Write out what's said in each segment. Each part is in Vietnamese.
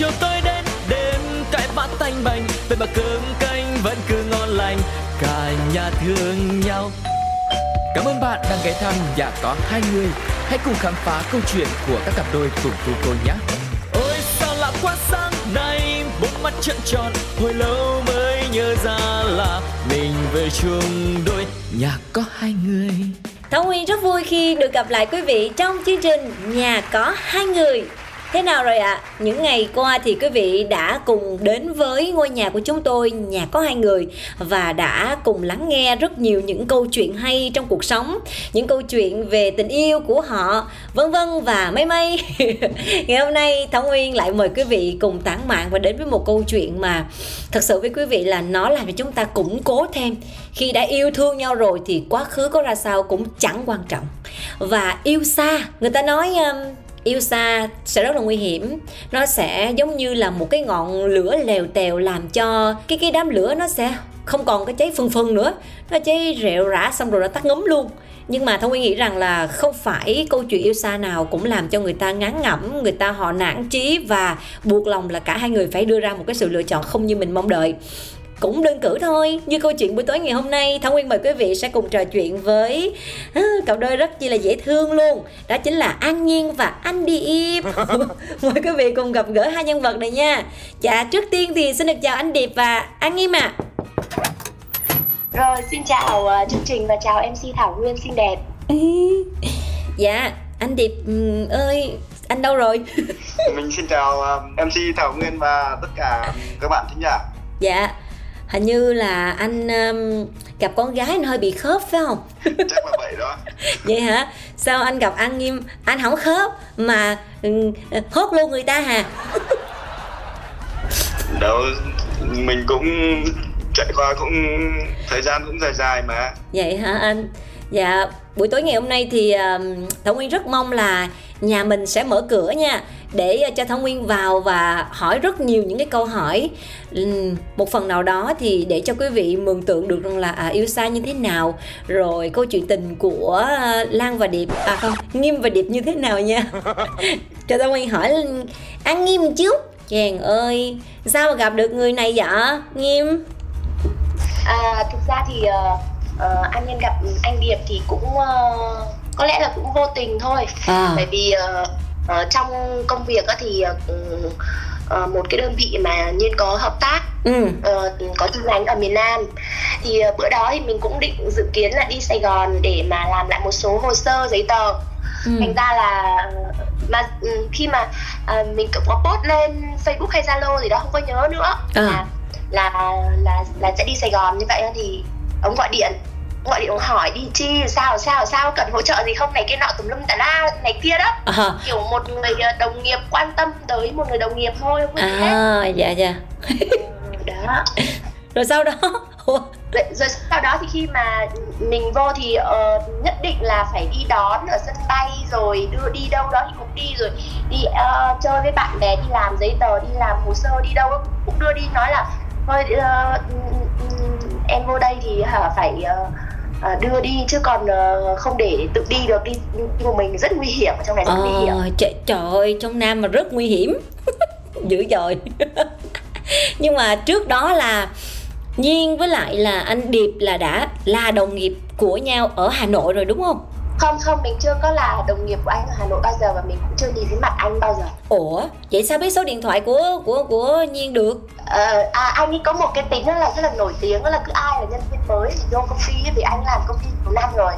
chiều tối đến đêm cãi vã tanh bành, vậy mà cơm canh vẫn cứ ngon lành, cả nhà thương nhau. Cảm ơn bạn đang ghé thăm Nhà Có Hai Người. Hãy cùng khám phá câu chuyện của các cặp đôi cùng cô nhé. Ôi sao lạ quá, sáng nay bốn mắt trợn tròn, hồi lâu mới nhớ ra là mình về chung đôi. Nhà Có Hai Người. Thảo Nguyên rất vui khi được gặp lại quý vị trong chương trình Nhà Có Hai Người. Thế nào rồi ạ? Những ngày qua thì quý vị đã cùng đến với ngôi nhà của chúng tôi, Nhà Có Hai Người, và đã cùng lắng nghe rất nhiều những câu chuyện hay trong cuộc sống, những câu chuyện về tình yêu của họ, vân vân và mây mây. Ngày hôm nay Thảo Nguyên lại mời quý vị cùng tản mạn và đến với một câu chuyện mà thật sự với quý vị là nó làm cho chúng ta củng cố thêm. Khi đã yêu thương nhau rồi thì quá khứ có ra sao cũng chẳng quan trọng. Và yêu xa, người ta nói yêu xa sẽ rất là nguy hiểm. Nó sẽ giống như là một cái ngọn lửa lèo tèo, làm cho cái đám lửa nó sẽ không còn cái cháy phừng phừng nữa, nó cháy rệu rã xong rồi nó tắt ngấm luôn. Nhưng mà Thông Nguyên nghĩ rằng là không phải câu chuyện yêu xa nào cũng làm cho người ta ngán ngẩm, người ta họ nản chí, và buộc lòng là cả hai người phải đưa ra một cái sự lựa chọn không như mình mong đợi. Cũng đơn cử thôi, như câu chuyện buổi tối ngày hôm nay, Thảo Nguyên mời quý vị sẽ cùng trò chuyện với cặp đôi rất chi là dễ thương luôn. Đó chính là An Nhiên và Anh Điệp. Mời quý vị cùng gặp gỡ hai nhân vật này nha. Dạ, trước tiên thì xin được chào anh Điệp và An Nhiên ạ. Rồi, xin chào chương trình và chào MC Thảo Nguyên xinh đẹp. Dạ, anh Điệp ơi, anh đâu rồi? Mình xin chào MC Thảo Nguyên và tất cả các bạn thính giả. Dạ, hình như là anh gặp con gái anh hơi bị khớp phải không? Chắc là vậy đó. Vậy hả? Sao anh gặp An Nghiêm, anh không khớp mà hốt luôn người ta hả? Đâu, mình cũng chạy qua cũng thời gian cũng dài mà. Vậy hả anh? Dạ, buổi tối ngày hôm nay thì Thảo Nguyên rất mong là nhà mình sẽ mở cửa nha, để cho Thảo Nguyên vào và hỏi rất nhiều những cái câu hỏi. Một phần nào đó thì để cho quý vị mường tượng được rằng là yêu xa như thế nào, rồi câu chuyện tình của Lan và Điệp, Nghiêm và Điệp như thế nào nha. Cho Thảo Nguyên hỏi An Nghiêm một chút. Chàng ơi, sao mà gặp được người này vậy Nghiêm? Thực ra thì An Nhiên gặp anh Điệp thì cũng có lẽ là cũng vô tình thôi. Bởi vì trong công việc thì một cái đơn vị mà Nhiên có hợp tác, có chi nhánh ở miền Nam, thì bữa đó thì mình cũng định dự kiến là đi Sài Gòn để mà làm lại một số hồ sơ giấy tờ. Thành ra là khi mà mình cũng có post lên Facebook hay Zalo thì đó, không có nhớ nữa là sẽ đi Sài Gòn như vậy, thì ông gọi điện hỏi đi chi sao cần hỗ trợ gì không, này kia nọ tùm lum tà la này kia đó. Kiểu một người đồng nghiệp quan tâm tới một người đồng nghiệp thôi, không có gì hết. Dạ đó. Rồi sau đó rồi sau đó thì khi mà mình vô thì nhất định là phải đi đón ở sân bay, rồi đưa đi đâu đó thì cũng đi, rồi đi chơi với bạn bè, đi làm giấy tờ, đi làm hồ sơ, đi đâu đó cũng đưa đi, nói là thôi em vô đây thì phải đưa đi chứ còn không để tự đi được, đi của mình rất nguy hiểm, trong này rất nguy hiểm. Trời ơi, trong Nam mà rất nguy hiểm. Dữ dội. Nhưng mà trước đó là Nhiên với lại là anh Điệp là đã là đồng nghiệp của nhau ở Hà Nội rồi đúng không? Không, mình chưa có là đồng nghiệp của anh ở Hà Nội bao giờ, và mình cũng chưa nhìn thấy mặt anh bao giờ. Ủa, vậy sao biết số điện thoại của Nhiên được? Anh ấy có một cái tính là rất là nổi tiếng, đó là cứ ai là nhân viên mới thì vô công ty, vì anh làm công ty nhiều năm rồi.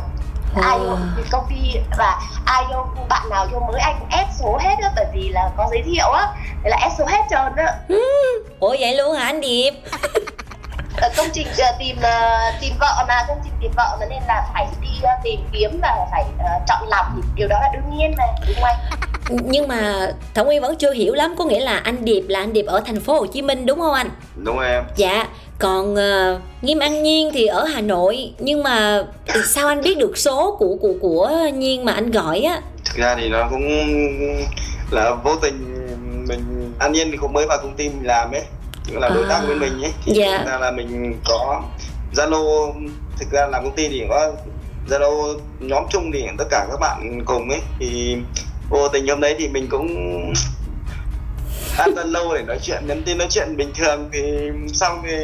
Ai vô công ty và ai vô bạn nào vô mới anh cũng ép số hết á, bởi vì là có giới thiệu á, thế là ép số hết trơn á. Ủa vậy luôn hả anh Điệp? Công trình tìm vợ mà, công trình tìm vợ mà, nên là phải đi tìm kiếm và phải chọn lọc, thì điều đó là đương nhiên mà, đúng không anh? Nhưng mà Thảo Nguyên vẫn chưa hiểu lắm, có nghĩa là anh Điệp ở thành phố Hồ Chí Minh đúng không anh? Đúng rồi em. Dạ, còn Nghiêm An Nhiên thì ở Hà Nội, nhưng mà sao anh biết được số của Nhiên mà anh gọi á? Thực ra thì nó cũng là vô tình, mình An Nhiên thì cũng mới vào công ty mình làm ấy, là đối tác với mình ấy, thì thực ra là mình có Zalo, thực ra làm công ty thì có Zalo nhóm chung thì tất cả các bạn cùng ấy, thì vô tình hôm đấy thì mình cũng add Zalo để nói chuyện, nhắn tin nói chuyện bình thường, thì xong thì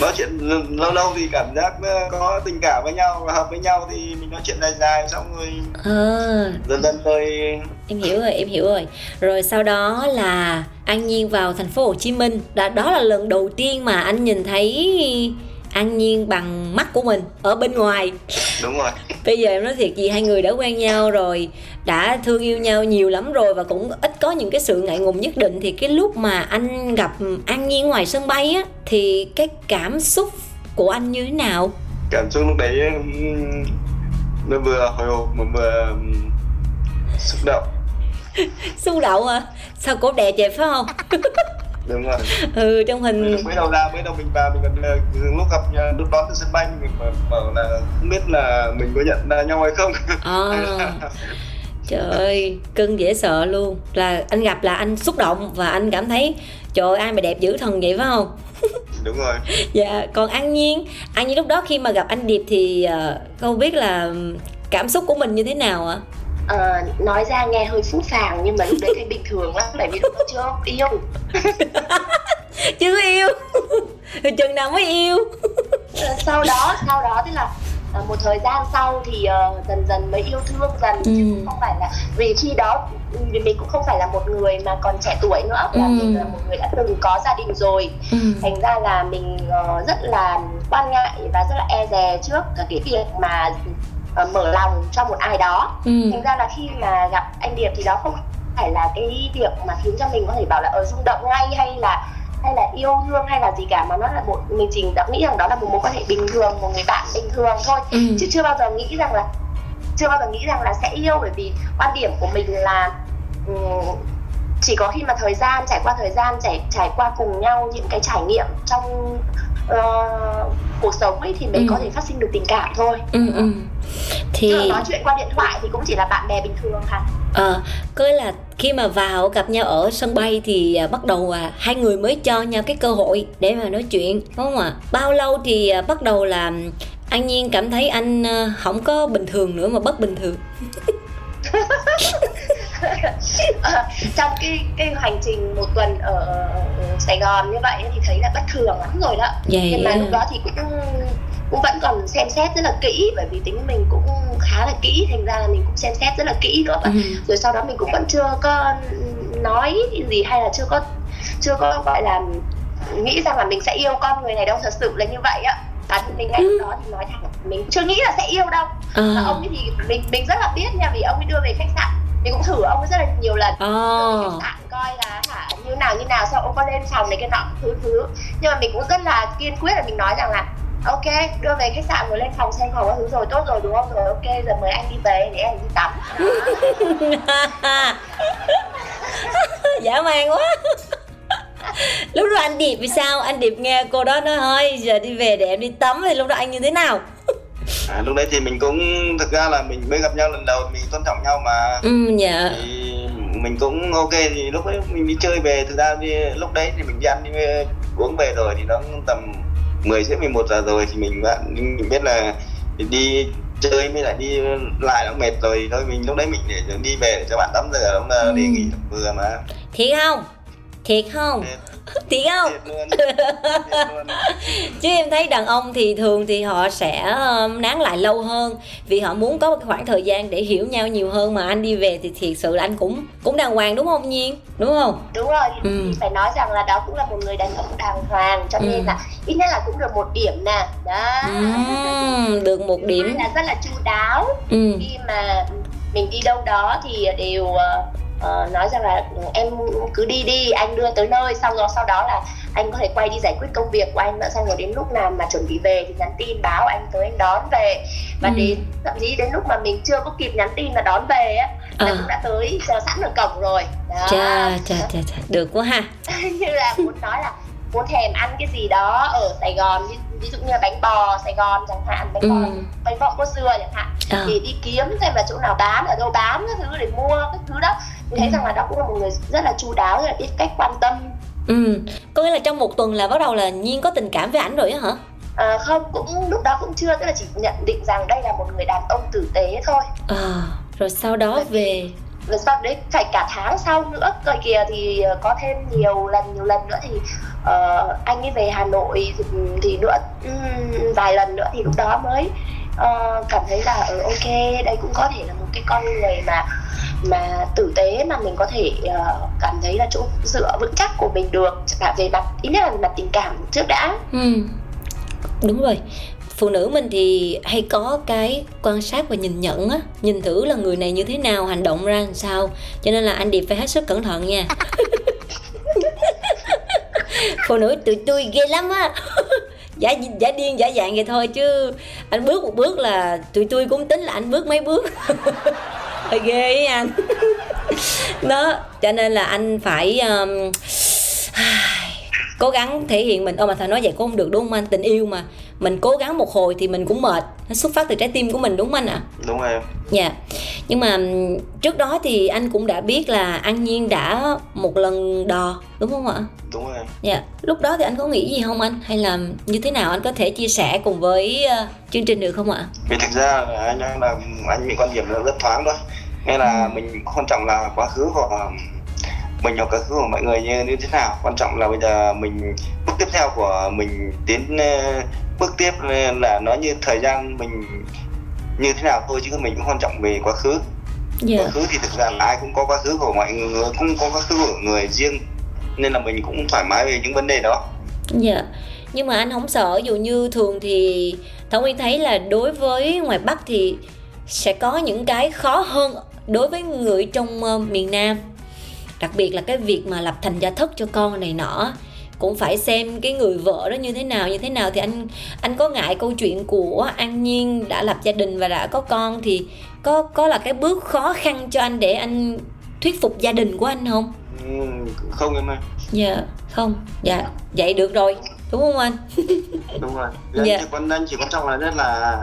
nói chuyện lâu lâu thì cảm giác có tình cảm với nhau và hợp với nhau thì mình nói chuyện dài xong rồi dần dần thôi. Em hiểu rồi. Rồi sau đó là An Nhiên vào thành phố Hồ Chí Minh. Đó là lần đầu tiên mà anh nhìn thấy An Nhiên bằng mắt của mình ở bên ngoài. Đúng rồi. Bây giờ em nói thiệt gì, hai người đã quen nhau rồi, đã thương yêu nhau nhiều lắm rồi và cũng ít có những cái sự ngại ngùng nhất định, thì cái lúc mà anh gặp An Nhiên ngoài sân bay á thì cái cảm xúc của anh như thế nào? Cảm xúc lúc đấy nó vừa hồi hộp mà vừa xúc động. Xúc động à? Sao cổ đè chẹp phải không? Đúng rồi. Trong hình mới đầu mình còn lúc gặp lúc đó từ sân bay mình bảo là không biết là mình có nhận ra nhau hay không. Trời ơi, cưng dễ sợ luôn. Là anh gặp là anh xúc động và anh cảm thấy trời ơi ai mà đẹp dữ thần vậy phải không? Đúng rồi. Dạ, còn An Nhiên lúc đó khi mà gặp anh Điệp thì không biết là cảm xúc của mình như thế nào ạ? Nói ra nghe hơi phũ phàng nhưng mà lúc đấy thấy bình thường lắm, bởi vì lúc đó chưa yêu. Chưa yêu. Chừng nào mới yêu. Sau đó tức là một thời gian sau thì dần dần mới yêu thương dần, chứ không phải là vì khi đó vì mình cũng không phải là một người mà còn trẻ tuổi nữa, là mình là một người đã từng có gia đình rồi, thành ra là mình rất là quan ngại và rất là e dè trước các cái việc mà mở lòng cho một ai đó. Thành ra là khi mà gặp anh Điệp thì đó không phải là cái việc mà khiến cho mình có thể bảo là rung động ngay hay là yêu thương hay là gì cả, mà nó là một mình chỉ đã nghĩ rằng đó là một mối quan hệ bình thường, một người bạn bình thường thôi, chứ chưa bao giờ nghĩ rằng là sẽ yêu, bởi vì quan điểm của mình là chỉ có khi mà thời gian trải qua cùng nhau những cái trải nghiệm trong cuộc sống ấy thì mình có thể phát sinh được tình cảm thôi. Thì nói chuyện qua điện thoại thì cũng chỉ là bạn bè bình thường hả? Cứ là khi mà vào gặp nhau ở sân bay thì bắt đầu hai người mới cho nhau cái cơ hội để mà nói chuyện, đúng không ạ? Bao lâu thì bắt đầu là An Nhiên cảm thấy anh không có bình thường nữa mà bất bình thường? Trong cái hành trình một tuần ở Sài Gòn như vậy thì thấy là bất thường lắm rồi đó. Nhưng mà lúc đó thì cũng vẫn còn xem xét rất là kỹ, bởi vì tính mình cũng khá là kỹ, thành ra là mình cũng xem xét rất là kỹ nữa. Rồi sau đó mình cũng vẫn chưa có nói gì hay là chưa có gọi là nghĩ rằng là mình sẽ yêu con người này đâu, thật sự là như vậy á. Bản thân mình ngay lúc đó thì nói thẳng mình chưa nghĩ là sẽ yêu đâu. Và ông ấy thì mình rất là biết nha, vì ông ấy đưa về khách sạn, mình cũng thử ông ấy rất là nhiều lần, khách sạn coi là như nào sao ông có lên phòng này cái nọ thứ, nhưng mà mình cũng rất là kiên quyết là mình nói rằng là ok, đưa về khách sạn rồi lên phòng xem phòng các thứ rồi tốt rồi đúng không, rồi ok giờ mời anh đi về để em đi tắm. Dã man quá. Lúc đó anh Điệp vì sao? Anh Điệp nghe cô đó nói thôi giờ đi về để em đi tắm thì lúc đó anh như thế nào? Lúc đấy thì mình cũng thực ra là mình mới gặp nhau lần đầu, mình tôn trọng nhau mà. Dạ. Thì mình cũng ok, thì lúc đấy mình đi chơi về, thực ra đi, lúc đấy thì mình đi ăn đi uống về rồi thì nó tầm 10 rưỡi 11 giờ rồi, thì mình biết là đi chơi mới lại nó mệt rồi, thôi mình lúc đấy mình để đi về để cho bạn tắm giờ đúng là đi nghỉ vừa mà. Thiệt không? Thiệt không? Thiệt luôn. Chứ em thấy đàn ông thì thường thì họ sẽ nán lại lâu hơn vì họ muốn có một khoảng thời gian để hiểu nhau nhiều hơn, mà anh đi về thì thiệt sự là anh cũng đàng hoàng đúng không Nhiên? Đúng rồi. Thì phải nói rằng là đó cũng là một người đàn ông đàng hoàng, cho nên là ít nhất là cũng được một điểm nè. Đó. Được một điểm. Là rất là chu đáo. Khi mà mình đi đâu đó thì đều nói rằng là em cứ đi anh đưa tới nơi, xong rồi sau đó là anh có thể quay đi giải quyết công việc của anh nữa, xong rồi đến lúc nào mà chuẩn bị về thì nhắn tin báo anh tới anh đón về, và đến thậm chí đến lúc mà mình chưa có kịp nhắn tin mà đón về á là cũng đã tới chờ sẵn ở cổng rồi đó. Trời, được quá ha. Như là muốn nói là muốn thèm ăn cái gì đó ở Sài Gòn, ví dụ như là bánh bò Sài Gòn chẳng hạn, bánh bò có dừa chẳng hạn, thì đi kiếm xem là chỗ nào bán, ở đâu bán các thứ để mua các thứ đó. Mình thấy rằng là đó cũng là một người rất là chu đáo, rất là biết cách quan tâm. Có nghĩa là trong một tuần là bắt đầu là Nhiên có tình cảm với ảnh rồi á hả? Không, cũng lúc đó cũng chưa, tức là chỉ nhận định rằng đây là một người đàn ông tử tế thôi. Rồi sau đó về rồi sau đấy phải cả tháng sau nữa rồi kìa, thì có thêm nhiều lần nữa thì anh ấy về Hà Nội thì nữa vài lần nữa thì lúc đó mới cảm thấy là ok, đây cũng có thể là một cái con người mà tử tế mà mình có thể cảm thấy là chỗ dựa vững chắc của mình được, cả về mặt ít nhất là mặt tình cảm trước đã. Đúng rồi, phụ nữ mình thì hay có cái quan sát và nhìn nhận á, nhìn thử là người này như thế nào, hành động ra làm sao, cho nên là anh Điệp phải hết sức cẩn thận nha. Phụ nữ tụi tôi ghê lắm á. Giả điên giả dạng vậy thôi, chứ anh bước một bước là tụi tôi cũng tính là anh bước mấy bước. Hơi ghê ấy anh. Đó, cho nên là anh phải cố gắng thể hiện mình. Ô mà thầy nói vậy cũng không được đúng không anh? Tình yêu mà mình cố gắng một hồi thì mình cũng mệt, nó xuất phát từ trái tim của mình đúng không anh ạ? Đúng rồi. Dạ. Nhưng mà trước đó thì anh cũng đã biết là An Nhiên đã một lần đò đúng không ạ? Đúng rồi. Dạ. Lúc đó thì anh có nghĩ gì không anh? Hay là như thế nào, anh có thể chia sẻ cùng với chương trình được không ạ? Vì thực ra anh bị quan điểm là rất thoáng thôi. Nên là mình quan trọng là quá khứ của mình, có quá khứ của mọi người như thế nào. Quan trọng là bây giờ mình bước tiếp theo của mình đến bước tiếp là nó như thời gian mình như thế nào thôi, chứ mình cũng quan trọng về quá khứ. Quá khứ thì thực ra là ai cũng có quá khứ của mọi người, cũng có quá khứ của người riêng, nên là mình cũng thoải mái về những vấn đề đó. Dạ. Nhưng mà anh không sợ, dù như thường thì Thảo Nguyên thấy là đối với ngoài Bắc thì sẽ có những cái khó hơn đối với người trong miền Nam, đặc biệt là cái việc mà lập thành gia thất cho con này nọ, cũng phải xem cái người vợ đó như thế nào. Thì anh có ngại câu chuyện của An Nhiên đã lập gia đình và đã có con thì có là cái bước khó khăn cho anh để anh thuyết phục gia đình của anh không? Không em ơi. Dạ không. Dạ vậy được rồi đúng không anh? Đúng rồi. Dạ. Anh chỉ quan trọng là rất là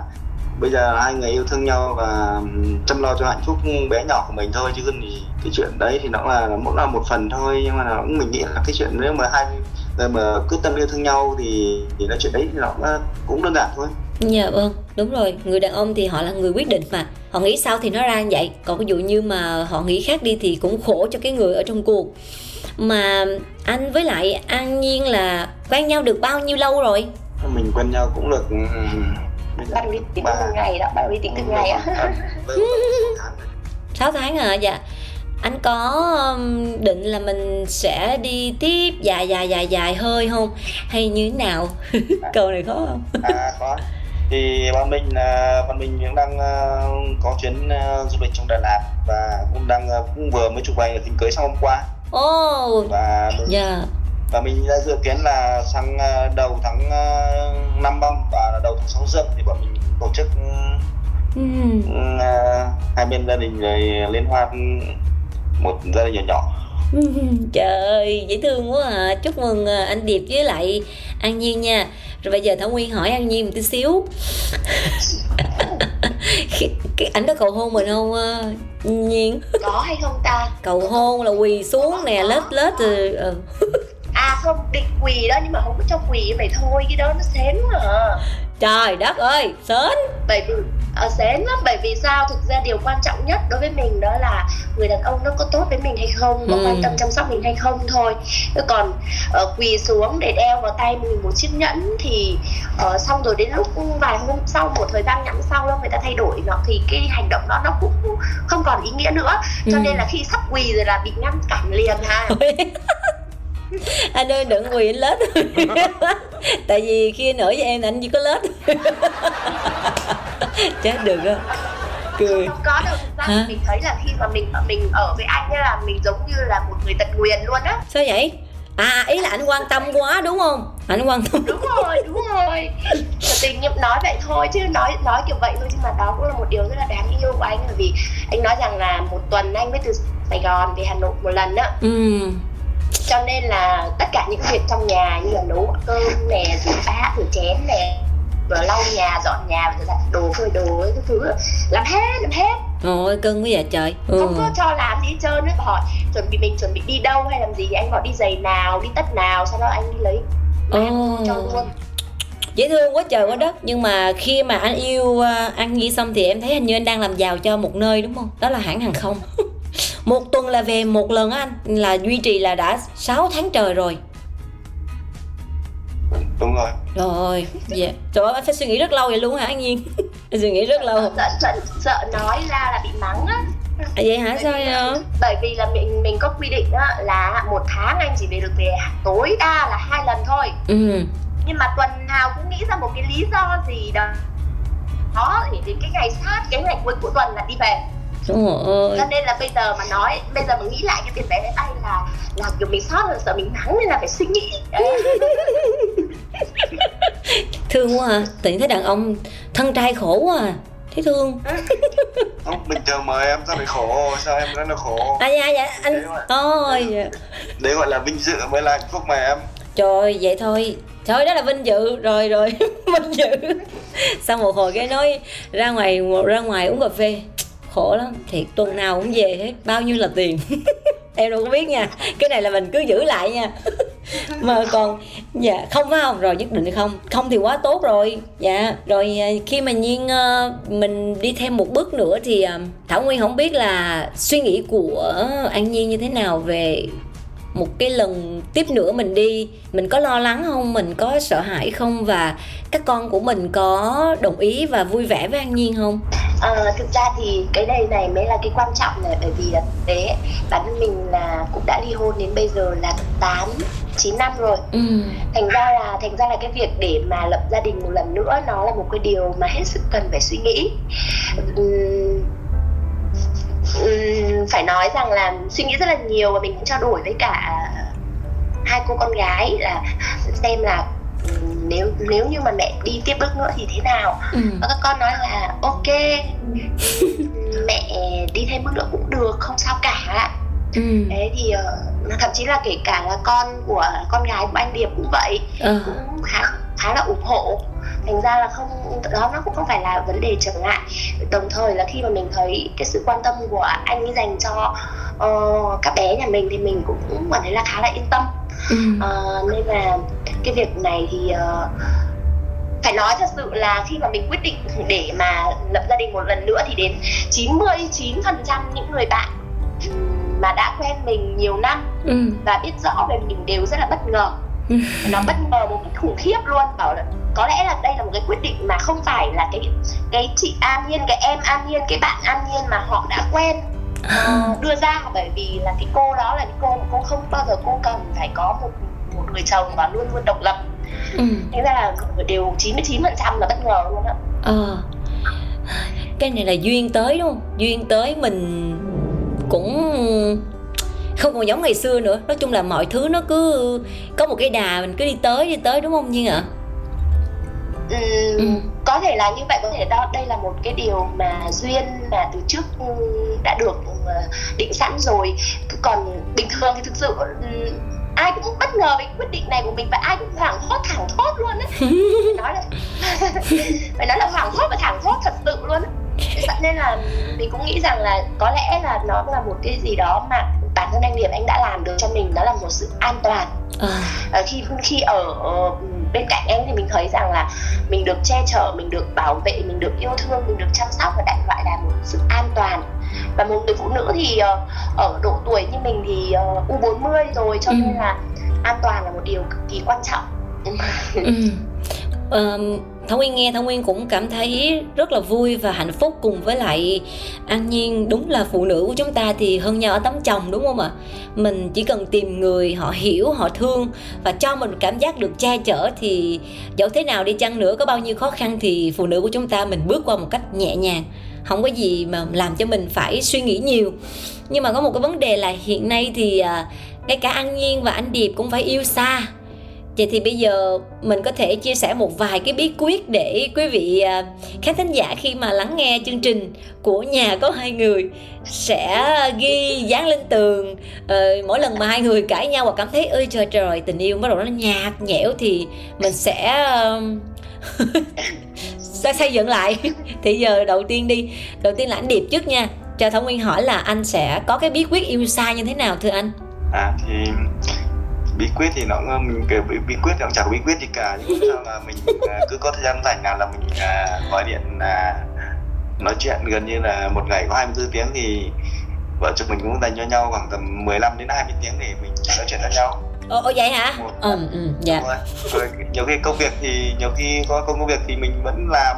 bây giờ hai người yêu thương nhau và chăm lo cho hạnh phúc bé nhỏ của mình thôi, chứ cái chuyện đấy thì nó cũng là một phần thôi. Nhưng mà mình nghĩ là cái chuyện nếu mà hai người mà quyết tâm yêu thương nhau thì là chuyện đấy thì nó cũng đơn giản thôi. Dạ vâng, đúng rồi. Người đàn ông thì họ là người quyết định mà, họ nghĩ sao thì nó ra như vậy. Còn ví dụ như mà họ nghĩ khác đi thì cũng khổ cho cái người ở trong cuộc. Mà anh với lại An Nhiên là quen nhau được bao nhiêu lâu rồi? Mình quen nhau cũng được bắt đầu đi tính từ ngày á. 6 tháng hả? Dạ. Anh có định là mình sẽ đi tiếp dài hơi không? Hay như thế nào? Câu này khó không? Khó. Thì bọn mình cũng đang có chuyến du lịch trong Đà Lạt và cũng vừa mới chụp ảnh hình cưới xong hôm qua. Và mình đã dự kiến là sang đầu tháng 5 và đầu tháng 6 dương thì bọn mình tổ chức hai bên gia đình rồi liên hoan một gia đình nhỏ. Trời ơi, dễ thương quá à. Chúc mừng anh Điệp với lại An Nhiên nha. Rồi bây giờ Thảo Nguyên hỏi An Nhiên một tí xíu. Anh có cầu hôn mình không Nhiên? Có hay không ta? Cầu hôn là quỳ xuống nè, lết rồi. Không, định quỳ đó nhưng mà không có cho quỳ vậy thôi, cái đó nó xến quá à. Trời đất ơi, xến. Xến lắm, bởi vì sao? Thực ra điều quan trọng nhất đối với mình đó là người đàn ông nó có tốt với mình hay không, có quan tâm chăm sóc mình hay không thôi. Còn quỳ xuống để đeo vào tay mình một chiếc nhẫn thì xong rồi đến lúc vài hôm sau, một thời gian ngắn sau đó người ta thay đổi nó thì cái hành động đó nó cũng không còn ý nghĩa nữa. Cho nên là khi sắp quỳ rồi là bị ngăn cản liền ha. Anh ơi đừng quỳ, anh lết. Tại vì khi anh ở với em là anh chỉ có lết. Chết được á. Cười. Không có đâu, thực ra mình thấy là khi mà mình ở với anh là mình giống như là một người tật nguyền luôn á. Sao vậy? Ý là anh quan tâm quá đúng không? Anh quan tâm. Đúng rồi. Tình nghiệp nói vậy thôi chứ nói kiểu vậy thôi, nhưng mà đó cũng là một điều rất là đáng yêu của anh, bởi vì anh nói rằng là một tuần anh mới từ Sài Gòn về Hà Nội một lần á. Cho nên là tất cả những việc trong nhà như là nấu cơm nè, rửa bát, rửa chén nè, rồi lau nhà, dọn nhà, rồi giặt đồ, phơi đồ ấy, cái thứ làm hết. Ôi cưng quá vậy trời. Không có cho làm gì hết trơn, nó hỏi chuẩn bị đi đâu hay làm gì, anh gọi đi giày nào, đi tất nào, sau đó anh đi lấy cho luôn. Dễ thương quá trời quá đất. Nhưng mà khi mà anh yêu An Nhiên xong thì em thấy hình như anh đang làm giàu cho một nơi đúng không? Đó là hãng hàng không. Một tuần là về một lần á anh, là duy trì là đã 6 tháng trời rồi. Đúng rồi. Rồi, dạ. Trời ơi, anh phải suy nghĩ rất lâu vậy luôn hả An Nhiên? Anh suy nghĩ rất lâu. Sợ nói ra là bị mắng á. À, vậy hả? Sao vậy? Bởi vì là mình có quy định đó là một tháng anh chỉ được về tối đa là 2 lần thôi. Ừ. Nhưng mà tuần nào cũng nghĩ ra một cái lý do gì đó. Đó, thì đến cái ngày sát, cái ngày cuối của tuần là đi về. Cho nên là bây giờ mà nghĩ lại cái tiền vé máy bay là kiểu mình sót rồi, sợ mình mắng nên là phải suy nghĩ. Thương quá à, tự nhiên thấy đàn ông thân trai khổ quá à, thấy thương. Bình thường mà em sao lại khổ, sao em nói là khổ? À dạ dạ anh, dạ. Đấy gọi là vinh dự mới là hạnh phúc mà em. Trời vậy thôi. Trời đó là vinh dự rồi rồi. Vinh dự. Sau một hồi cái nói ra ngoài uống cà phê. Khổ lắm, thiệt, tuần nào cũng về hết, bao nhiêu là tiền. Em đâu có biết nha, cái này là mình cứ giữ lại nha. Mà còn, dạ, không phải không, rồi nhất định không. Không thì quá tốt rồi, dạ. Rồi khi mà Nhiên mình đi thêm một bước nữa thì Thảo Nguyên không biết là suy nghĩ của An Nhiên như thế nào về một cái lần tiếp nữa mình đi. Mình có lo lắng không, mình có sợ hãi không, và các con của mình có đồng ý và vui vẻ với An Nhiên không? Thực ra thì cái đây này mới là cái quan trọng này, bởi vì là thực tế bản thân mình là cũng đã ly hôn đến bây giờ là 8-9 năm rồi. Thành ra là cái việc để mà lập gia đình một lần nữa nó là một cái điều mà hết sức cần phải suy nghĩ. Phải nói rằng là suy nghĩ rất là nhiều, và mình cũng trao đổi với cả 2 cô con gái là xem là nếu như mà mẹ đi tiếp bước nữa thì thế nào. Và các con nói là ok, mẹ đi thêm bước nữa cũng được, không sao cả. Đấy thì thậm chí là kể cả là con gái của anh Điệp cũng vậy, cũng khá là ủng hộ. Thành ra là không, đó nó cũng không phải là vấn đề trở ngại. Đồng thời là khi mà mình thấy cái sự quan tâm của anh ấy dành cho các bé nhà mình thì mình cũng cảm thấy là khá là yên tâm. Nên là cái việc này thì phải nói thật sự là khi mà mình quyết định để mà lập gia đình một lần nữa thì đến 99% những người bạn mà đã quen mình nhiều năm và biết rõ về mình đều rất là bất ngờ. Nó bất ngờ một cách khủng khiếp luôn, bảo là có lẽ là đây là một cái quyết định mà không phải là cái chị An Nhiên, cái em An Nhiên, cái bạn An Nhiên mà họ đã quen đưa ra, bởi vì là cái cô đó là cái cô mà cô không bao giờ cô cần phải có một người chồng và luôn luôn độc lập. Thế ra là đều 99% là bất ngờ luôn á. Cái này là duyên tới đúng không? Duyên tới, mình cũng không còn giống ngày xưa nữa. Nói chung là mọi thứ nó cứ có một cái đà, mình cứ đi tới đúng không Nhiên ạ? Có thể là như vậy, có thể đó đây là một cái điều mà duyên mà từ trước đã được định sẵn rồi. Còn bình thường thì thực sự ai cũng bất ngờ về quyết định này của mình, và ai cũng hoảng hốt thảng thốt luôn á. Phải nói là hoảng hốt và thảng thốt thật sự luôn á. Nên là mình cũng nghĩ rằng là có lẽ là nó là một cái gì đó mà bản thân anh Điệp anh đã làm được cho mình, đó là một sự an toàn. Khi ở bên cạnh em thì mình thấy rằng là mình được che chở, mình được bảo vệ, mình được yêu thương, mình được chăm sóc, và đại loại là một sự an toàn. Và một người phụ nữ thì ở độ tuổi như mình thì U40 rồi, cho nên là an toàn là một điều cực kỳ quan trọng. Thảo Nguyên cũng cảm thấy rất là vui và hạnh phúc cùng với lại An Nhiên. Đúng là phụ nữ của chúng ta thì hơn nhau ở tấm chồng đúng không ạ? Mình chỉ cần tìm người họ hiểu, họ thương và cho mình cảm giác được che chở, thì dẫu thế nào đi chăng nữa, có bao nhiêu khó khăn thì phụ nữ của chúng ta mình bước qua một cách nhẹ nhàng, không có gì mà làm cho mình phải suy nghĩ nhiều. Nhưng mà có một cái vấn đề là hiện nay thì ngay cả An Nhiên và anh Điệp cũng phải yêu xa. Vậy thì bây giờ mình có thể chia sẻ một vài cái bí quyết để quý vị khán thính giả khi mà lắng nghe chương trình của Nhà Có Hai Người sẽ ghi dán lên tường. Mỗi lần mà hai người cãi nhau hoặc cảm thấy ơi trời tình yêu bắt đầu nó nhạt nhẽo thì mình sẽ xây dựng lại. Thì giờ đầu tiên là anh Điệp trước nha, cho Thảo Nguyên hỏi là anh sẽ có cái bí quyết yêu xa như thế nào thưa anh? Thì bí quyết thì nó mình kể bí quyết thì nó chẳng có bí quyết gì cả, nhưng sao là mình cứ có thời gian rảnh nào là mình gọi điện nói chuyện, gần như là một ngày có 24 tiếng thì vợ chồng mình cũng dành cho nhau khoảng tầm 15 đến 20 tiếng để mình nói chuyện với nhau. Ồ vậy hả? Dạ. Rồi nhiều khi công việc thì nhiều khi có công việc thì mình vẫn làm,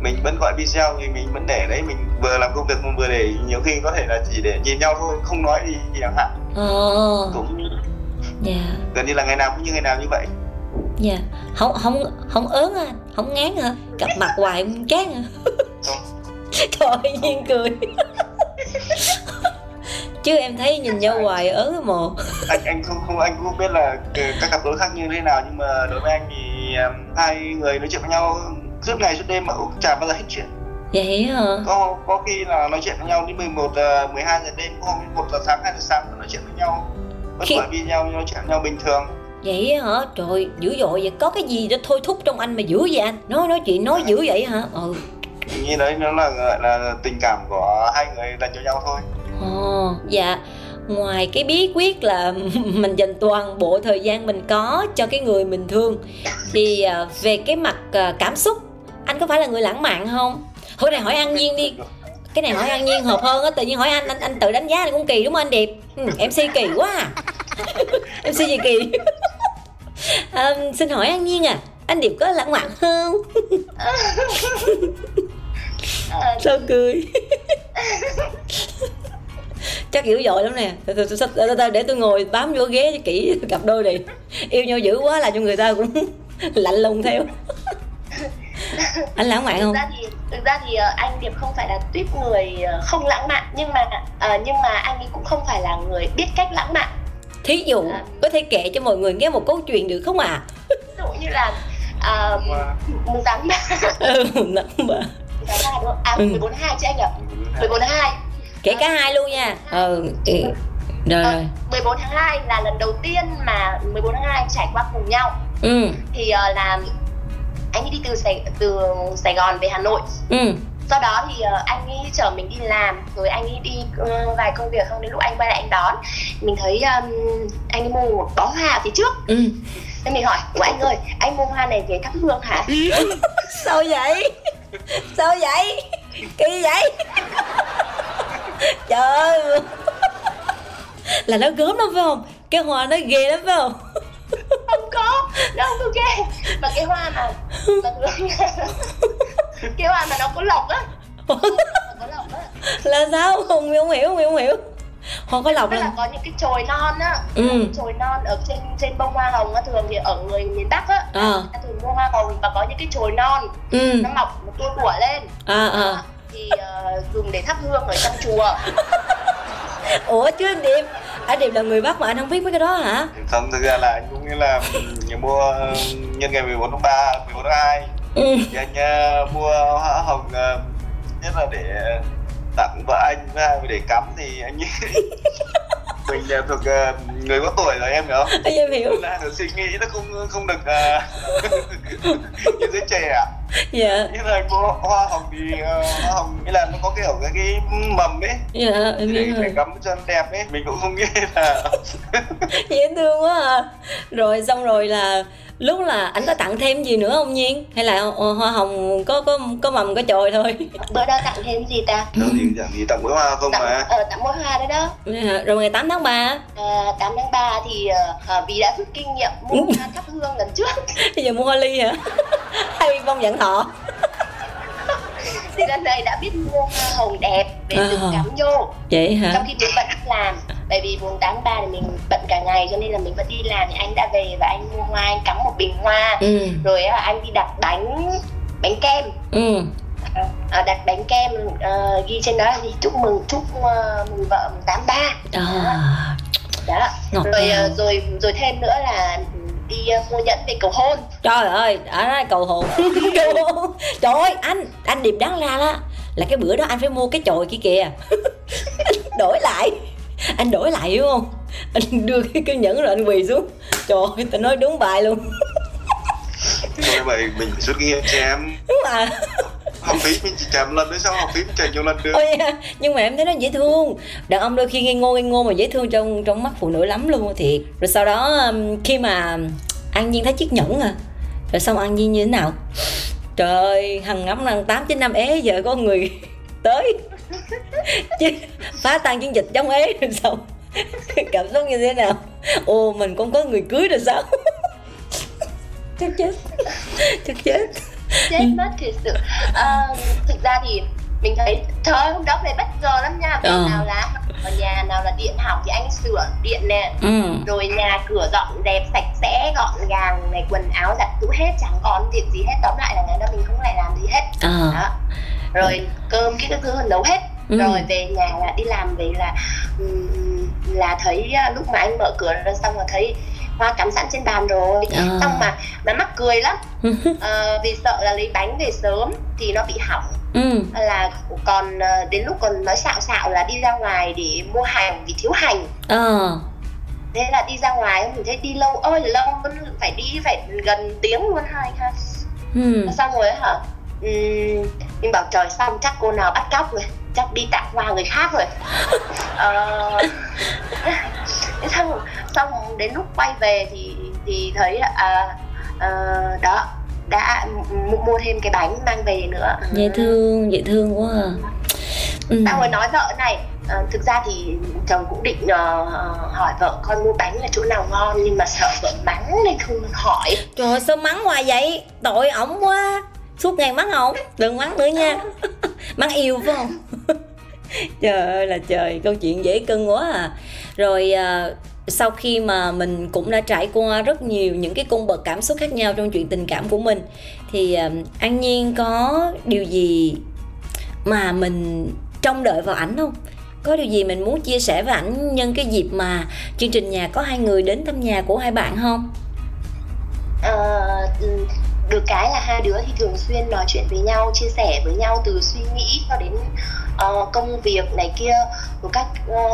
mình vẫn gọi video thì mình vẫn để đấy, mình vừa làm công việc mình vừa để, nhiều khi có thể là chỉ để nhìn nhau thôi, không nói gì chẳng hạn. Cũng gần như là ngày nào cũng như ngày nào như vậy. Dạ. Không ớn hả? Không ngán hả? Cặp mặt hoài không chán hả? Trời ơi, Nhiên cười. Chứ em thấy nhìn nhau hoài ớn mồ. Anh cũng không biết là các cặp đối khác như thế nào, nhưng mà đối với anh thì hai người nói chuyện với nhau suốt ngày suốt đêm mà cũng chả bao giờ hết chuyện. Vậy hả? Có khi là nói chuyện với nhau đến 11 12 giờ đêm, hôm 1 giờ sáng 2 giờ sáng nói chuyện với nhau. Vẫn gọi video nói chuyện với nhau bình thường. Vậy hả? Trời, dữ dội vậy, có cái gì đó thôi thúc trong anh mà dữ vậy anh? Nói chuyện nói dữ vậy hả? Như đấy nó là tình cảm của hai người dành cho nhau thôi. Dạ. Ngoài cái bí quyết là mình dành toàn bộ thời gian mình có cho cái người mình thương, thì về cái mặt cảm xúc, anh có phải là người lãng mạn không? Hồi này hỏi An Nhiên đi. Cái này hỏi An Nhiên hợp hơn á, tự nhiên hỏi anh tự đánh giá anh cũng kỳ đúng không anh Điệp? MC kỳ quá à. MC gì kỳ? Xin hỏi An Nhiên à, anh Điệp có lãng mạn không? Sao cười? Chắc dữ dội lắm nè, để tôi ngồi bám vô ghế cho kỹ, cặp đôi này yêu nhau dữ quá là cho người ta cũng lạnh lùng theo. Anh lãng mạn không? Thực ra thì anh Điệp không phải là tuýp người không lãng mạn, nhưng mà anh ấy cũng không phải là người biết cách lãng mạn. Thí dụ có thể kể cho mọi người nghe một câu chuyện được không ạ? Ví dụ như là mùng 8/3. À, 14/2 chứ anh ạ. 14/2. Kể cả hai luôn nha. 14 tháng 2 là lần đầu tiên mà 14 tháng 2 trải qua cùng nhau. Thì là anh ấy đi từ Sài Gòn về Hà Nội. Sau đó thì anh ấy chở mình đi làm, rồi anh ấy đi vài công việc, không đến lúc anh quay lại anh đón. Mình thấy anh ấy mua một bó hoa ở phía trước. Nên mình hỏi, ủa anh ơi, anh mua hoa này về thắp hương hả? Sao vậy? Kỳ vậy? Trời ơi. Là nó gớm lắm phải không? Cái hoa nó ghê lắm phải không? Không có ghê. Mà cái hoa mà nó có lọc á. Là sao? Không hiểu. Hoa có lọc là có những cái chồi non á. Chồi non ở trên bông hoa hồng á, thường thì ở người miền Bắc á, thường mua hoa hồng và có những cái chồi non. Nó mọc một tua tủa lên. Thì dùng để thắp hương ở trong chùa. Ủa chứ anh Điệp, là người Bắc mà anh không biết mấy cái đó hả? Không, thực ra là anh cũng nghĩ là mua nhân ngày 14 tháng 3, 14 tháng 2 thì anh mua hoa hồng nhất là để tặng vợ anh và để cắm thì anh mình thuộc người có tuổi rồi em hiểu không? Em hiểu. Là suy nghĩ nó không được như giới trẻ. Dạ. Như là hoa hồng thì hoa hồng nghĩa là nó có kiểu cái mầm ấy. Dạ. Để cắm cho đẹp ấy, mình cũng không nghĩ là. Dễ thương quá à. Rồi xong rồi là lúc là anh có tặng thêm gì nữa không Nhiên? Hay là hoa hồng có mầm có chồi thôi? Bữa đó tặng thêm gì ta? Đâu thì tặng mỗi hoa không mà. Tặng mỗi hoa đó. Rồi ngày 8 tháng 3? 8 tháng 3 thì vì đã rút kinh nghiệm mua hoa thắp hương lần trước. Bây giờ mua hoa ly hả? Hay bông dạng thọ? Thì lần này đã biết mua hoa hồng đẹp để được cắm vô. Vậy hả? Trong khi mình bận làm. Bởi vì 4/3 thì mình bận cả ngày cho nên là mình vẫn đi làm, thì anh đã về và anh mua hoa, anh cắm một bình hoa. Rồi anh đi đặt bánh kem. Đặt bánh kem ghi trên đó là gì? Chúc mừng vợ 8/3. Đó. Rồi thêm nữa là đi mua nhẫn về cầu hôn. Trời ơi, ở đó cầu hôn. Trời ơi, anh Điệp đáng la đó. Là cái bữa đó anh phải mua cái chồi kia kìa. Anh đổi lại hiểu không? Anh đưa cái nhẫn rồi anh quỳ xuống. Trời ơi, tao nói đúng bài luôn. Thôi vậy mình suốt kia em. Đúng mà. Học phí mình chỉ trả một lần nữa, sao học phí mình trả nhiều lần được. Nhưng mà em thấy nó dễ thương. Đàn ông đôi khi ngây ngô mà dễ thương trong mắt phụ nữ lắm luôn thiệt. Rồi sau đó khi mà An Nhiên thấy chiếc nhẫn à, rồi xong An Nhiên như thế nào? Trời ơi, hằng ngắm 8/9 năm é giờ có người tới. phá tan chiến dịch chống ế rồi sao? Cảm xúc như thế nào? Ồ, mình cũng có người cưới rồi sao? Chắc chết, chắc chết, chết mất thiệt sự. Thực ra thì mình thấy trời hôm đó về bất ngờ lắm nha. Nào là ở nhà, nào là điện hỏng thì anh sửa điện nè, rồi nhà cửa dọn đẹp sạch sẽ gọn gàng này, quần áo giặt tủ hết, chẳng còn việc gì hết. Tóm lại là ngày đó mình không phải làm gì hết. Đó. Rồi cơm cái thứ nấu hết. Rồi về nhà là đi làm về là thấy lúc mà anh mở cửa ra xong là thấy hoa cắm sẵn trên bàn rồi. Xong mà mắc cười lắm. Vì sợ là lấy bánh về sớm thì nó bị hỏng. Là còn đến lúc còn nói xạo là đi ra ngoài để mua hành vì thiếu hành. Thế là đi ra ngoài, mình thấy đi lâu ơi lâu, phải đi phải gần tiếng luôn ha. Xong rồi mình bảo trời xong chắc cô nào bắt cóc rồi, chắc đi tặng hoa người khác rồi. Xong đến lúc quay về thì thấy đó, đã mua thêm cái bánh mang về nữa. Dễ thương quá à. Tao mới nói vợ này, thực ra thì chồng cũng định hỏi vợ con mua bánh là chỗ nào ngon, nhưng mà sợ vợ mắng nên không hỏi. Trời ơi, sao mắng hoài vậy? Tội ổng quá. Suốt ngày mắng ổng, đừng mắng nữa nha. Mắng yêu phải không? Trời ơi là trời, câu chuyện dễ cưng quá à. Rồi sau khi mà mình cũng đã trải qua rất nhiều những cái cung bậc cảm xúc khác nhau trong chuyện tình cảm của mình, thì An Nhiên có điều gì mà mình trông đợi vào ảnh không? Có điều gì mình muốn chia sẻ với ảnh nhân cái dịp mà chương trình Nhà Có Hai Người đến thăm nhà của hai bạn không? Được cái là hai đứa thì thường xuyên nói chuyện với nhau, chia sẻ với nhau từ suy nghĩ cho đến công việc này kia, rồi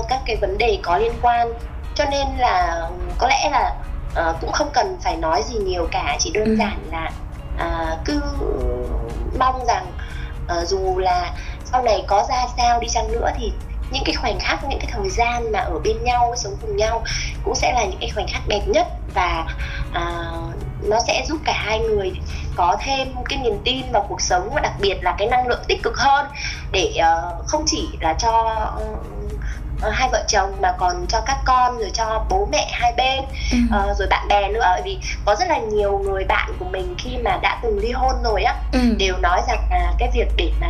các cái vấn đề có liên quan. Cho nên là có lẽ là cũng không cần phải nói gì nhiều cả, chỉ đơn giản là cứ mong rằng dù là sau này có ra sao đi chăng nữa thì những cái khoảnh khắc, những cái thời gian mà ở bên nhau, sống cùng nhau cũng sẽ là những cái khoảnh khắc đẹp nhất, và nó sẽ giúp cả hai người có thêm cái niềm tin vào cuộc sống, và đặc biệt là cái năng lượng tích cực hơn để không chỉ là cho hai vợ chồng mà còn cho các con, rồi cho bố mẹ hai bên, rồi bạn bè nữa. Vì có rất là nhiều người bạn của mình khi mà đã từng ly hôn rồi á, đều nói rằng là cái việc để mà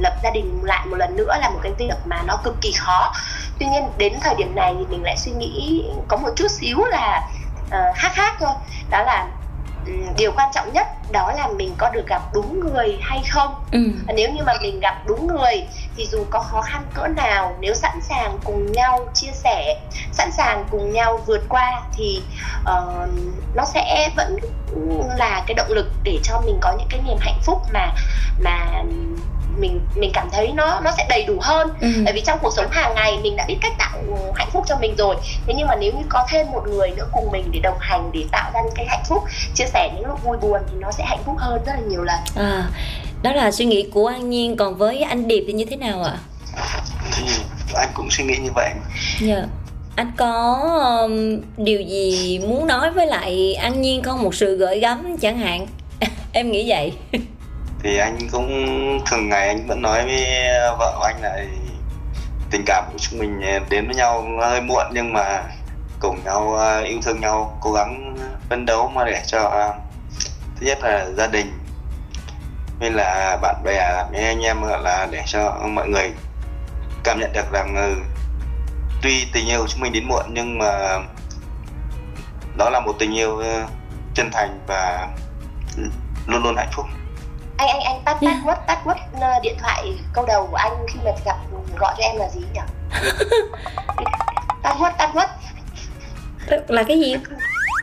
lập gia đình lại một lần nữa là một cái việc mà nó cực kỳ khó. Tuy nhiên đến thời điểm này thì mình lại suy nghĩ có một chút xíu là khác thôi. Đó là điều quan trọng nhất, đó là mình có được gặp đúng người hay không. Nếu như mà mình gặp đúng người thì dù có khó khăn cỡ nào, nếu sẵn sàng cùng nhau chia sẻ, sẵn sàng cùng nhau vượt qua thì nó sẽ vẫn là cái động lực để cho mình có những cái niềm hạnh phúc mà mình cảm thấy nó sẽ đầy đủ hơn. Bởi vì trong cuộc sống hàng ngày mình đã biết cách tạo hạnh phúc cho mình rồi, thế nhưng mà nếu như có thêm một người nữa cùng mình để đồng hành, để tạo ra cái hạnh phúc, chia sẻ những lúc vui buồn thì nó sẽ hạnh phúc hơn rất là nhiều lần. Đó là suy nghĩ của An Nhiên, còn với anh Điệp thì như thế nào ạ? Thì anh cũng suy nghĩ như vậy. Anh có điều gì muốn nói với lại An Nhiên không? Một sự gợi gắm chẳng hạn. Em nghĩ vậy. Thì anh cũng thường ngày anh vẫn nói với vợ anh là tình cảm của chúng mình đến với nhau hơi muộn, nhưng mà cùng nhau yêu thương nhau, cố gắng phấn đấu mà để cho thứ nhất là gia đình hay là bạn bè với anh em, là để cho mọi người cảm nhận được rằng tuy tình yêu của chúng mình đến muộn nhưng mà đó là một tình yêu chân thành và luôn luôn hạnh phúc. Anh tắt quất điện thoại câu đầu của anh khi mà gặp, gọi cho em là gì nhỉ? Tắt quất là cái gì?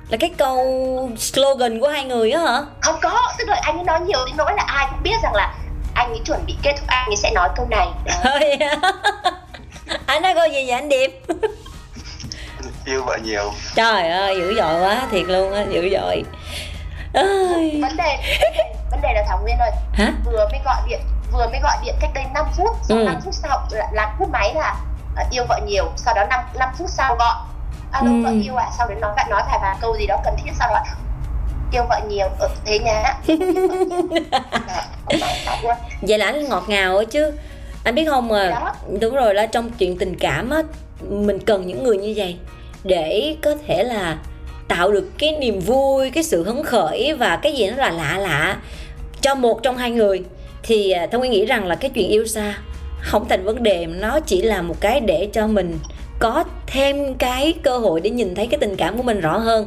Là cái câu slogan của hai người á hả? Không có, tức là anh ấy nói nhiều đến nỗi là ai cũng biết rằng là anh ấy chuẩn bị kết thúc, anh ấy sẽ nói câu này. Anh nói câu gì vậy anh Điệp? Yêu vợ nhiều. Trời ơi, dữ dội quá, thiệt luôn á, dữ dội. Vấn đề là Thảo Nguyên ơi, vừa mới gọi điện cách đây 5 phút, sau 5 phút sau là cúp máy là yêu vợ nhiều, sau đó 5 phút sau gọi alo vợ yêu à, sau đó nói vài và câu gì đó cần thiết, sau đó yêu vợ nhiều ở thế nhá. Vậy là anh ngọt ngào ấy chứ. Anh biết không, mà đúng rồi, là trong chuyện tình cảm á, mình cần những người như vậy để có thể là tạo được cái niềm vui, cái sự hứng khởi và cái gì nó là lạ lạ cho một trong hai người. Thì Thảo Nguyên nghĩ rằng là cái chuyện yêu xa không thành vấn đề, nó chỉ là một cái để cho mình có thêm cái cơ hội để nhìn thấy cái tình cảm của mình rõ hơn.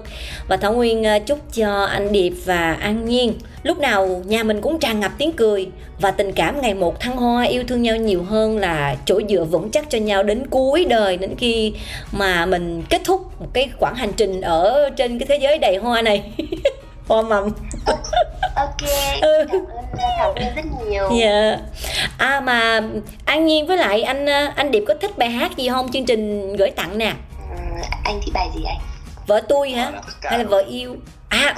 Và Thảo Nguyên chúc cho anh Điệp và An Nhiên lúc nào nhà mình cũng tràn ngập tiếng cười và tình cảm ngày một thăng hoa, yêu thương nhau nhiều hơn, là chỗ dựa vững chắc cho nhau đến cuối đời, đến khi mà mình kết thúc một cái quãng hành trình ở trên cái thế giới đầy hoa này. Hoa mầm. Ok, cảm ơn Thảo Nguyên rất nhiều. Dạ. À mà An Nhiên với lại anh Điệp có thích bài hát gì không? Chương trình gửi tặng nè. Anh thích bài gì anh? Vợ tôi hả? Hay là vợ yêu? À,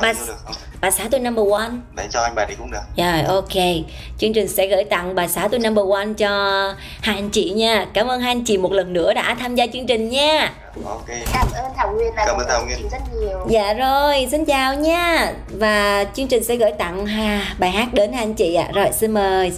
bà xã tôi number one. Để cho anh bài đấy cũng được. Dạ, yeah, ok. Chương trình sẽ gửi tặng bà xã tôi number one cho hai anh chị nha. Cảm ơn hai anh chị một lần nữa đã tham gia chương trình nha. Ok. Cảm ơn Thảo Nguyên và cảm ơn Thảo Nguyên rất nhiều. Dạ rồi, xin chào nha. Và chương trình sẽ gửi tặng bài hát đến hai anh chị ạ. Rồi, xin mời.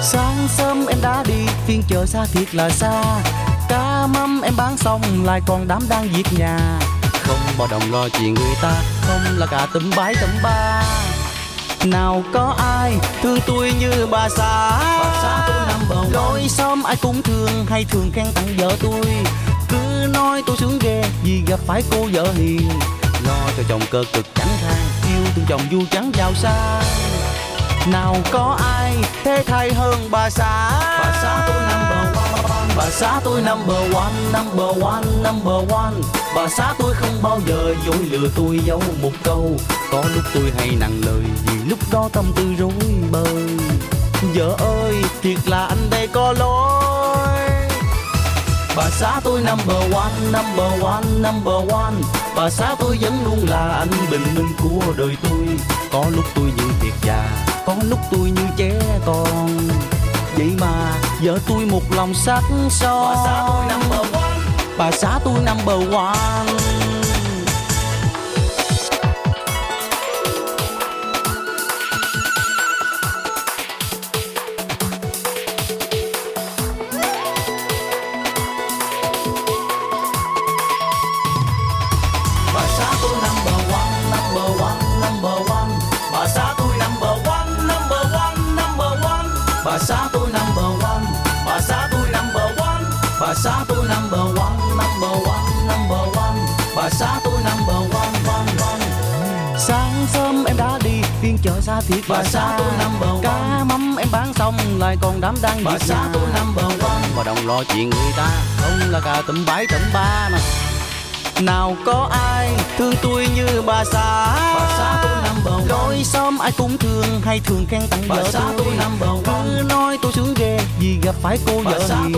Sáng sớm em đã đi phiên chợ xa thiệt là xa, cá mắm em bán xong lại còn đám đang diệt nhà. Không bao đồng lo chuyện người ta, không là cả tấm bái tấm ba. Nào có ai thương tôi như bà xã, lối xóm ai cũng thương hay thường khen tặng vợ tôi. Cứ nói tôi sướng ghê vì gặp phải cô vợ hiền, lo cho chồng cơ cực chẳng thang, yêu thương chồng du trắng giàu sang. Nào có ai thế thay hơn bà xã, bà xã tôi number one, number one, number one. Bà xã tôi không bao giờ dối lừa tôi giấu một câu, có lúc tôi hay nặng lời vì lúc đó tâm tư rối bời. Vợ ơi thiệt là anh đây có lỗi. Bà xã tôi number one, number one, number one. Bà xã tôi vẫn luôn là anh bình minh của đời tôi, có lúc tôi như thiệt già, có lúc tôi như trẻ con, vậy mà vợ tôi một lòng sắt son. Bà xã tôi number one, bà xã tôi number one. Bà xã tôi number one, number one, number one. Bà xã tôi number one, one, one. Sáng sớm em đã đi phiên chợ xa thiệt bà xã tôi number one. Cá mắm em bán xong lại còn đám đang diệt nhà. Bà xã tôi number one. Bà đồng lo chuyện người ta, không là cả tầm bái tầm ba mà. Nào có ai thương tôi như bà xã, bà xã tôi number one. Lối xóm ai cũng thương hay thường khen tặng vợ tôi, cứ nói tôi sướng ghê vì gặp phải cô vợ hiền,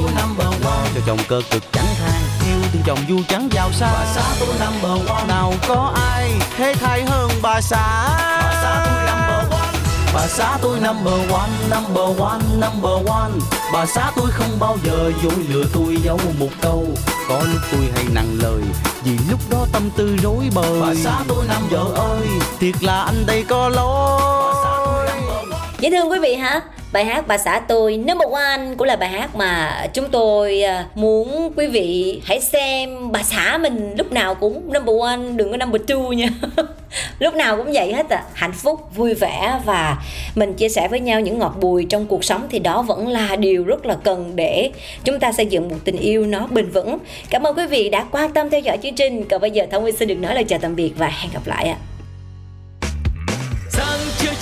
lo cho chồng cơ cực chẳng than, yêu thương chồng du trắng giàu sang. Bà xã tôi number one. Nào có ai thế thay hơn bà xã, bà xã tôi number one. Bà xã tôi number one, number one, number one. Bà xã tôi không bao giờ dối lừa tôi giấu một câu, có lúc tôi hay nặng lời vì lúc đó tâm tư rối bời. Bà xã tôi năm vợ ơi thiệt là anh đây có lỗi. Dễ thương quý vị hả? Bài hát Bà xã tôi number one cũng là bài hát mà chúng tôi muốn quý vị hãy xem bà xã mình lúc nào cũng number one, đừng có number two nha. Lúc nào cũng vậy hết à, hạnh phúc, vui vẻ và mình chia sẻ với nhau những ngọt bùi trong cuộc sống thì đó vẫn là điều rất là cần để chúng ta xây dựng một tình yêu nó bền vững. Cảm ơn quý vị đã quan tâm theo dõi chương trình. Còn bây giờ Thảo Nguyên xin được nói lời chào tạm biệt và hẹn gặp lại ạ.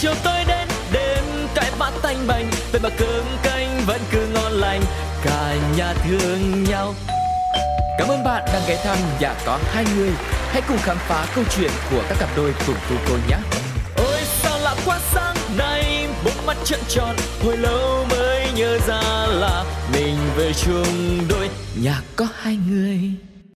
Chiều tối đến đêm cái bát thanh bành, về mà cơm canh vẫn cứ ngon lành, cả nhà thương nhau. Cảm ơn bạn đang ghé thăm Nhà Có Hai Người. Hãy cùng khám phá câu chuyện của các cặp đôi cùng cô nhé. Ôi sao lạ quá sáng nay, bốn mắt trợn tròn, hồi lâu mới nhớ ra là mình về chung đôi, nhà có hai người.